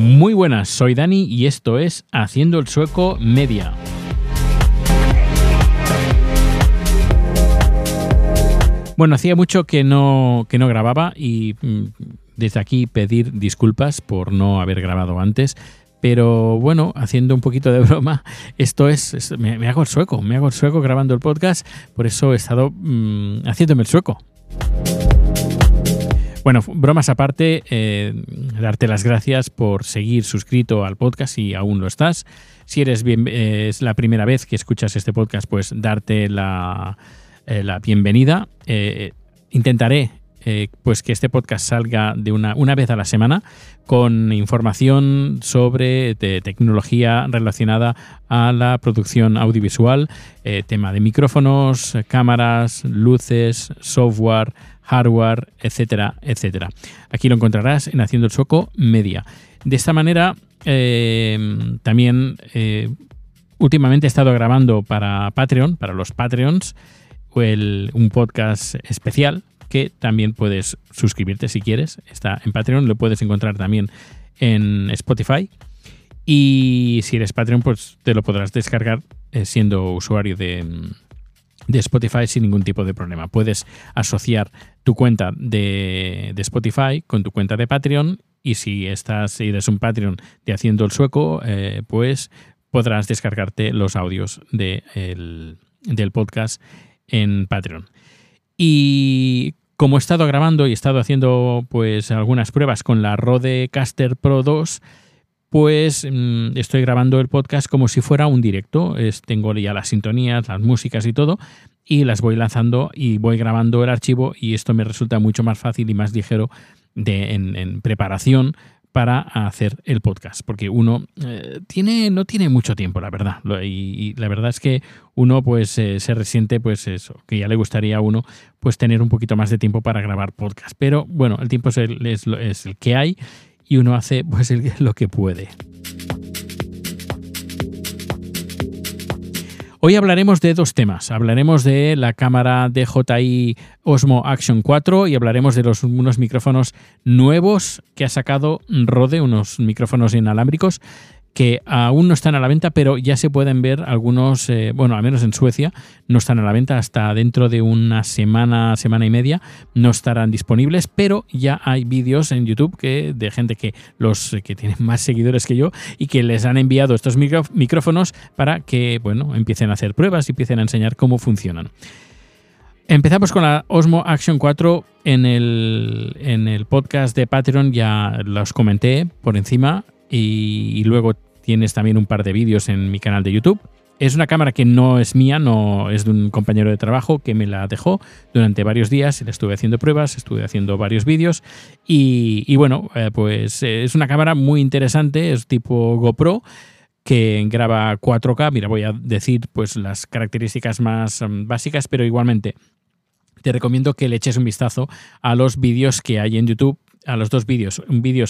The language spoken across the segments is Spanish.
Muy buenas, soy Dani y esto es Haciendo el Sueco Media. Bueno, hacía mucho que no grababa y desde aquí pedir disculpas por no haber grabado antes. Pero bueno, haciendo un poquito de broma, esto es me hago el sueco grabando el podcast, por eso he estado haciéndome el sueco. Bueno, bromas aparte, darte las gracias por seguir suscrito al podcast si aún lo estás. Si eres es la primera vez que escuchas este podcast, pues darte la bienvenida. Intentaré pues que este podcast salga de una vez a la semana con información sobre tecnología relacionada a la producción audiovisual, tema de micrófonos, cámaras, luces, software, hardware, etcétera, etcétera. Aquí lo encontrarás en Haciendo el Sueco Media. De esta manera, también últimamente he estado grabando para Patreon, para los Patreons, un podcast especial que también puedes suscribirte si quieres. Está en Patreon, lo puedes encontrar también en Spotify. Y si eres Patreon, pues te lo podrás descargar siendo usuario de Spotify sin ningún tipo de problema. Puedes asociar tu cuenta de Spotify con tu cuenta de Patreon. Y si eres un Patreon de Haciendo el Sueco, pues podrás descargarte los audios del podcast en Patreon. Y como he estado grabando y he estado haciendo pues algunas pruebas con la Rødecaster Pro 2, pues estoy grabando el podcast como si fuera un directo. Tengo ya las sintonías, las músicas y todo, y las voy lanzando y voy grabando el archivo, y esto me resulta mucho más fácil y más ligero en preparación para hacer el podcast, porque uno no tiene mucho tiempo, la verdad, y la verdad es que uno pues se resiente, pues eso, que ya le gustaría a uno pues tener un poquito más de tiempo para grabar podcast, pero bueno, el tiempo es el que hay y uno hace pues lo que puede. Hoy hablaremos de dos temas. Hablaremos de la cámara DJI Osmo Action 4 y hablaremos de unos micrófonos nuevos que ha sacado Røde, unos micrófonos inalámbricos que aún no están a la venta, pero ya se pueden ver algunos, bueno, al menos en Suecia, no están a la venta hasta dentro de una semana y media, no estarán disponibles, pero ya hay vídeos en YouTube de gente que tienen más seguidores que yo y que les han enviado estos micrófonos para que, bueno, empiecen a hacer pruebas y empiecen a enseñar cómo funcionan. Empezamos con la Osmo Action 4. En el podcast de Patreon ya los comenté por encima. Y luego tienes también un par de vídeos en mi canal de YouTube. Es una cámara que no es mía, no es de un compañero de trabajo que me la dejó durante varios días. Le estuve haciendo pruebas, estuve haciendo varios vídeos y bueno, pues es una cámara muy interesante, es tipo GoPro, que graba 4K. Mira, voy a decir pues las características más básicas, pero igualmente te recomiendo que le eches un vistazo a los vídeos que hay en YouTube. A los dos vídeos, un vídeo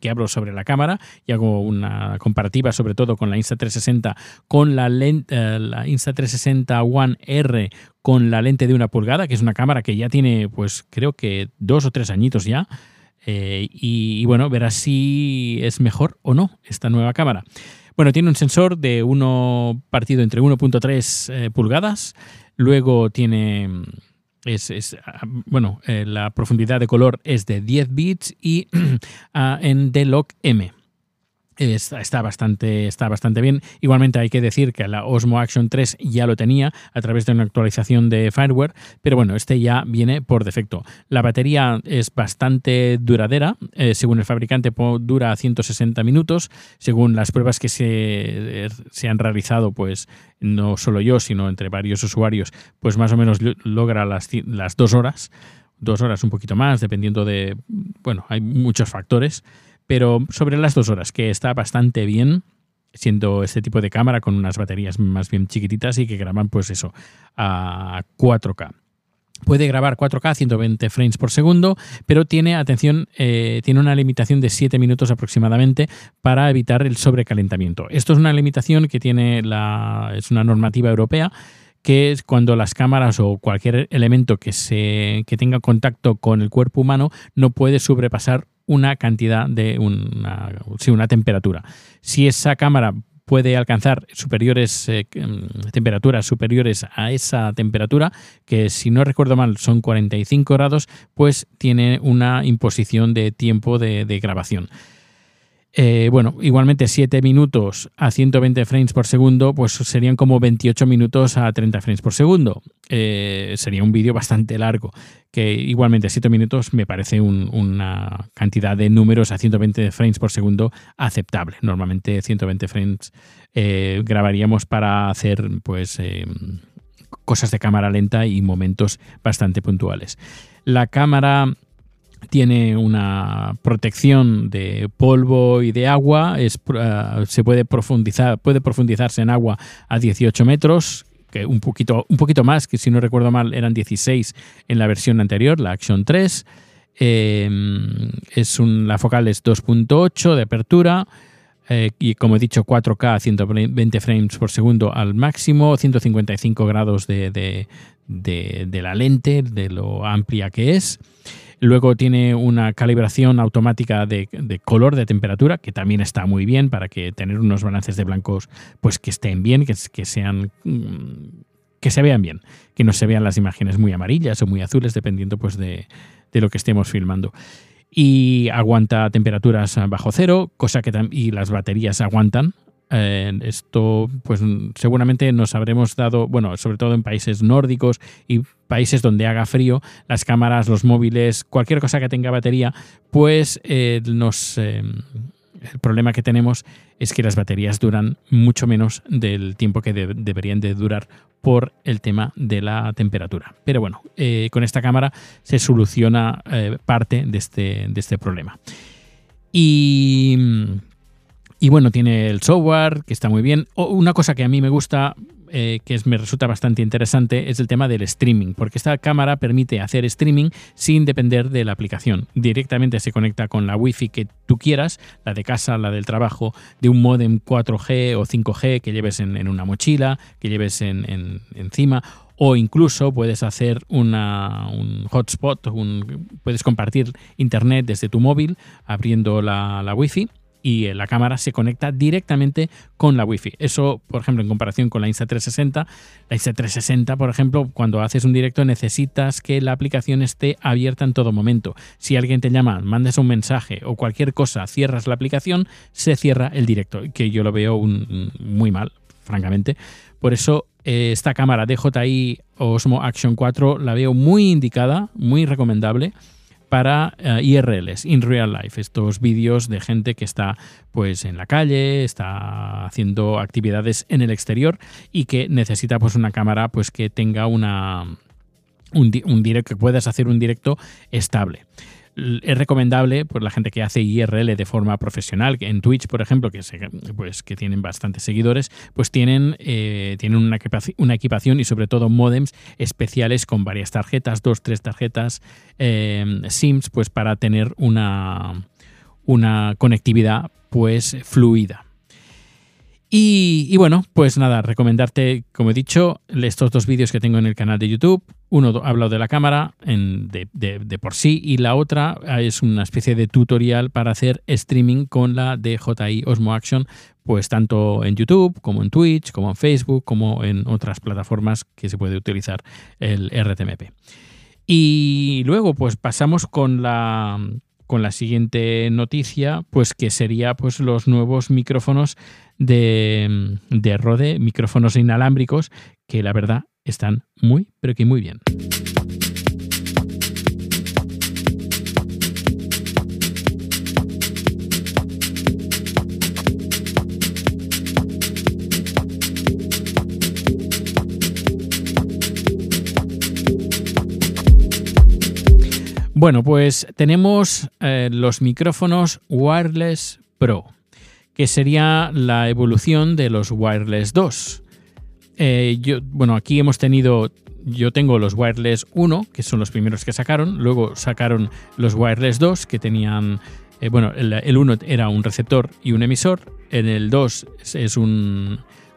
que hablo sobre la cámara y hago una comparativa sobre todo con la Insta360, con la Insta360 One R con la lente de 1 pulgada, que es una cámara que ya tiene pues creo que 2 o 3 añitos ya, y bueno, verás si es mejor o no esta nueva cámara. Bueno, tiene un sensor de 1 partido entre 1.3 pulgadas, luego tiene... la profundidad de color es de 10 bits y en D-log M. Está bastante bien. Igualmente hay que decir que la Osmo Action 3 ya lo tenía a través de una actualización de firmware, pero bueno, este ya viene por defecto. La batería es bastante duradera, según el fabricante dura 160 minutos, según las pruebas que se han realizado, pues no solo yo, sino entre varios usuarios, pues más o menos logra las 2 horas, 2 horas un poquito más, dependiendo de... Bueno, hay muchos factores, pero sobre las 2 horas, que está bastante bien, siendo este tipo de cámara con unas baterías más bien chiquititas y que graban pues eso, a 4K. Puede grabar 4K a 120 frames por segundo, pero tiene, atención, tiene una limitación de 7 minutos aproximadamente para evitar el sobrecalentamiento. Esto es una limitación que tiene es una normativa europea, que es cuando las cámaras o cualquier elemento que tenga contacto con el cuerpo humano no puede sobrepasar una cantidad de una temperatura. Si esa cámara puede alcanzar superiores temperaturas superiores a esa temperatura, que si no recuerdo mal son 45 grados, pues tiene una imposición de tiempo de grabación. Bueno, igualmente 7 minutos a 120 frames por segundo, pues serían como 28 minutos a 30 frames por segundo. Sería un vídeo bastante largo, que igualmente 7 minutos me parece una cantidad de números a 120 frames por segundo aceptable. Normalmente 120 frames grabaríamos para hacer pues cosas de cámara lenta y momentos bastante puntuales. La cámara tiene una protección de polvo y de agua, puede profundizarse en agua a 18 metros, que un poquito más, que si no recuerdo mal eran 16 en la versión anterior, la Action 3. La focal es 2.8 de apertura, y como he dicho 4K a 120 frames por segundo al máximo, 155 grados de la lente, de lo amplia que es. Luego tiene una calibración automática de color, de temperatura, que también está muy bien para que tener unos balances de blancos pues que estén bien, que se vean bien, que no se vean las imágenes muy amarillas o muy azules, dependiendo pues de lo que estemos filmando. Y aguanta temperaturas bajo cero, y las baterías aguantan. Esto pues seguramente nos habremos dado, bueno, sobre todo en países nórdicos y países donde haga frío, las cámaras, los móviles, cualquier cosa que tenga batería, pues el problema que tenemos es que las baterías duran mucho menos del tiempo que deberían de durar por el tema de la temperatura. Pero bueno, con esta cámara se soluciona parte de este problema. Y bueno, tiene el software, que está muy bien. Una cosa que a mí me gusta, que me resulta bastante interesante, es el tema del streaming, porque esta cámara permite hacer streaming sin depender de la aplicación. Directamente se conecta con la wifi que tú quieras, la de casa, la del trabajo, de un módem 4G o 5G que lleves en una mochila, que lleves encima, o incluso puedes hacer un hotspot, puedes compartir internet desde tu móvil abriendo la wifi. Y la cámara se conecta directamente con la Wi-Fi. Eso, por ejemplo, en comparación con la Insta360, por ejemplo, cuando haces un directo necesitas que la aplicación esté abierta en todo momento. Si alguien te llama, mandas un mensaje o cualquier cosa, cierras la aplicación, se cierra el directo, que yo lo veo muy mal, francamente. Por eso esta cámara DJI Osmo Action 4 la veo muy indicada, muy recomendable, para IRLs, in real life, estos vídeos de gente que está pues en la calle, está haciendo actividades en el exterior y que necesita pues una cámara pues que tenga que puedas hacer un directo estable. Es recomendable por la gente que hace IRL de forma profesional, que en Twitch, por ejemplo, que tienen bastantes seguidores, pues tienen una equipación y sobre todo módems especiales con varias tarjetas, 2, 3 tarjetas SIMs, pues para tener una conectividad pues fluida. Y bueno, pues nada, recomendarte, como he dicho, estos dos vídeos que tengo en el canal de YouTube. Uno habla de la cámara de por sí, y la otra es una especie de tutorial para hacer streaming con la DJI Osmo Action, pues tanto en YouTube, como en Twitch, como en Facebook, como en otras plataformas que se puede utilizar el RTMP. Y luego pues pasamos con la siguiente noticia, pues que sería pues los nuevos micrófonos de Røde, micrófonos inalámbricos, que la verdad están muy, pero que muy bien. Bueno, pues tenemos los micrófonos Wireless Pro, que sería la evolución de los Wireless 2. Bueno, aquí hemos tenido, yo tengo los Wireless 1, que son los primeros que sacaron, luego sacaron los Wireless 2, que tenían, bueno, el 1 era un receptor y un emisor, en el 2 es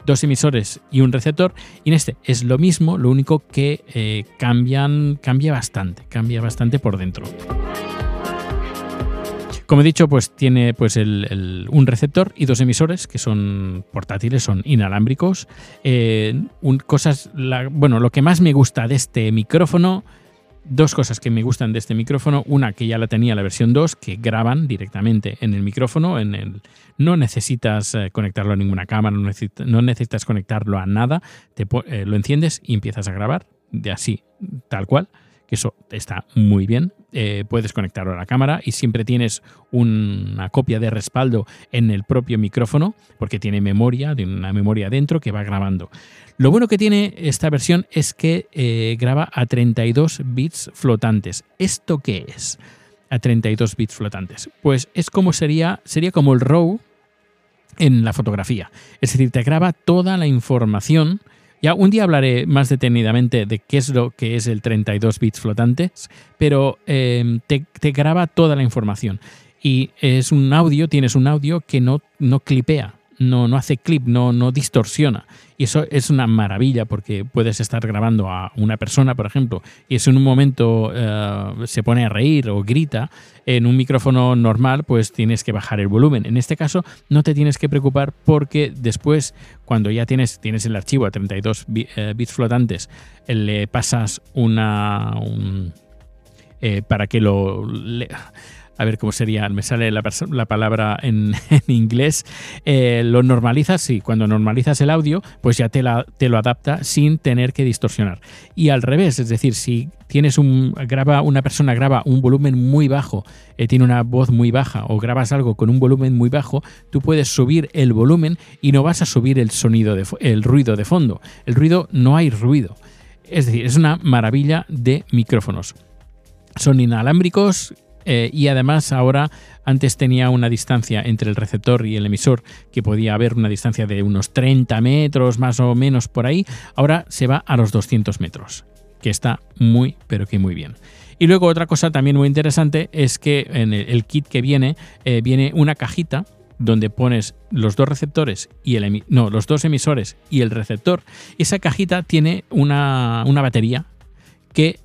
dos emisores y un receptor, y en este es lo mismo, lo único que cambia bastante por dentro. Como he dicho, pues tiene pues un receptor y dos emisores que son portátiles, son inalámbricos. Bueno, lo que más me gusta de este micrófono, dos cosas que me gustan de este micrófono. Una que ya la tenía la versión 2, que graban directamente en el micrófono. No necesitas conectarlo a ninguna cámara, no necesitas conectarlo a nada. Lo enciendes y empiezas a grabar, de así, tal cual. Eso está muy bien. Puedes conectarlo a la cámara y siempre tienes una copia de respaldo en el propio micrófono porque tiene una memoria dentro que va grabando. Lo bueno que tiene esta versión es que graba a 32 bits flotantes. ¿Esto qué es? A 32 bits flotantes. Pues es como sería como el RAW en la fotografía. Es decir, te graba toda la información. Ya un día hablaré más detenidamente de qué es lo que es el 32 bits flotantes, pero te graba toda la información. Y es un audio, tienes un audio que no clipea, no hace clip, no distorsiona. Y eso es una maravilla porque puedes estar grabando a una persona, por ejemplo, y si en un momento se pone a reír o grita, en un micrófono normal pues tienes que bajar el volumen. En este caso no te tienes que preocupar porque después, cuando ya tienes el archivo a 32 bits flotantes, le pasas para que lo lea. A ver cómo sería, me sale la palabra en inglés. Lo normalizas y cuando normalizas el audio, pues ya te lo adapta sin tener que distorsionar. Y al revés, es decir, si una persona graba un volumen muy bajo, tiene una voz muy baja o grabas algo con un volumen muy bajo, tú puedes subir el volumen y no vas a subir el ruido de fondo. No hay ruido. Es decir, es una maravilla de micrófonos. Son inalámbricos. Y además ahora, antes tenía una distancia entre el receptor y el emisor, que podía haber una distancia de unos 30 metros más o menos por ahí, ahora se va a los 200 metros, que está muy, pero que muy bien. Y luego otra cosa también muy interesante es que en el kit que viene una cajita donde pones los dos receptores y los dos emisores y el receptor. Esa cajita tiene una batería que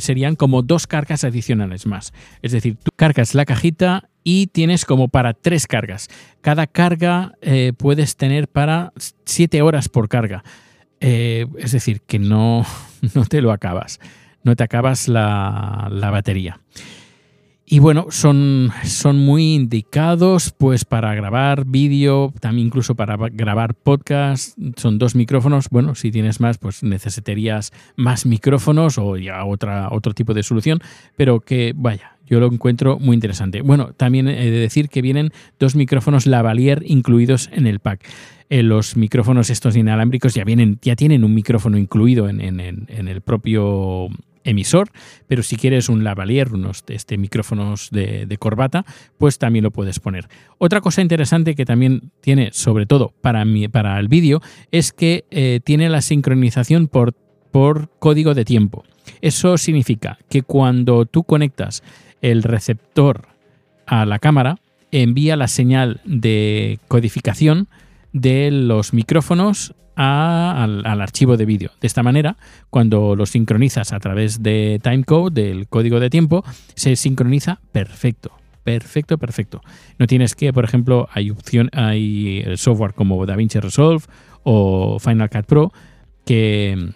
serían como dos cargas adicionales más. Es decir, tú cargas la cajita y tienes como para tres cargas. Cada carga puedes tener para 7 horas por carga. Es decir, que no te lo acabas. No te acabas la batería. Y bueno, son muy indicados pues para grabar vídeo, también incluso para grabar podcast. Son dos micrófonos. Bueno, si tienes más, pues necesitarías más micrófonos o ya otro tipo de solución. Pero que vaya, yo lo encuentro muy interesante. Bueno, también he de decir que vienen dos micrófonos lavalier incluidos en el pack. Los micrófonos estos inalámbricos ya tienen un micrófono incluido en el propio emisor, pero si quieres un lavalier, micrófonos de corbata, pues también lo puedes poner. Otra cosa interesante que también tiene, sobre todo para el vídeo, es que tiene la sincronización por código de tiempo. Eso significa que cuando tú conectas el receptor a la cámara, envía la señal de codificación de los micrófonos al archivo de vídeo. De esta manera, cuando lo sincronizas a través de timecode, del código de tiempo, se sincroniza perfecto. Perfecto, perfecto. No tienes que, por ejemplo, hay software como DaVinci Resolve o Final Cut Pro que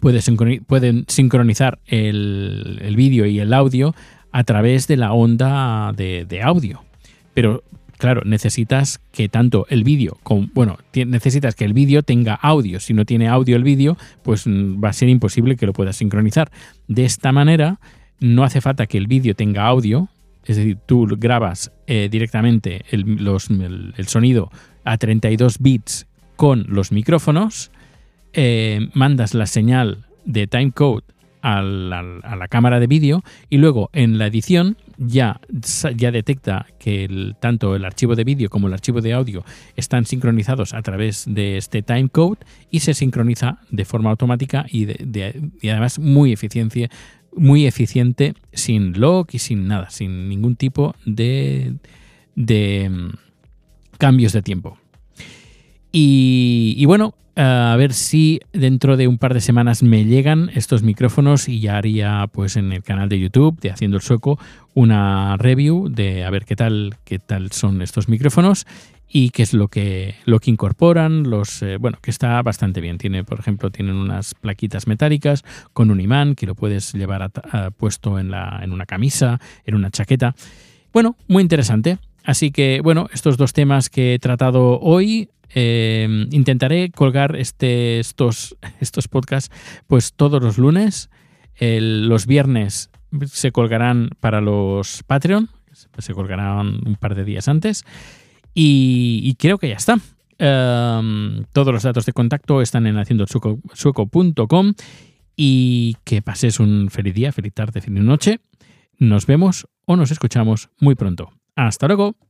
pueden sincronizar el vídeo y el audio a través de la onda de audio. Pero claro, necesitas que tanto el vídeo necesitas que el vídeo tenga audio. Si no tiene audio el vídeo, pues va a ser imposible que lo puedas sincronizar. De esta manera, no hace falta que el vídeo tenga audio. Es decir, tú grabas directamente el sonido a 32 bits con los micrófonos, mandas la señal de timecode a la cámara de vídeo y luego en la edición ya detecta que tanto el archivo de vídeo como el archivo de audio están sincronizados a través de este timecode y se sincroniza de forma automática y además muy eficiente, sin lag y sin nada, sin ningún tipo de cambios de tiempo. Y bueno, a ver si dentro de un par de semanas me llegan estos micrófonos y ya haría pues en el canal de YouTube de Haciendo el Sueco una review de a ver qué tal son estos micrófonos y qué es lo que incorporan, bueno, que está bastante bien. Tiene, por ejemplo, tienen unas plaquitas metálicas con un imán que lo puedes llevar puesto en una camisa, en una chaqueta. Bueno, muy interesante. Así que, bueno, estos dos temas que he tratado hoy. Intentaré colgar estos podcasts pues todos los lunes. Los viernes se colgarán para los Patreon, se colgarán un par de días antes. Y creo que ya está. Todos los datos de contacto están en haciendoelsueco.com. Y que pases un feliz día, feliz tarde, feliz noche. Nos vemos o nos escuchamos muy pronto. ¡Hasta luego!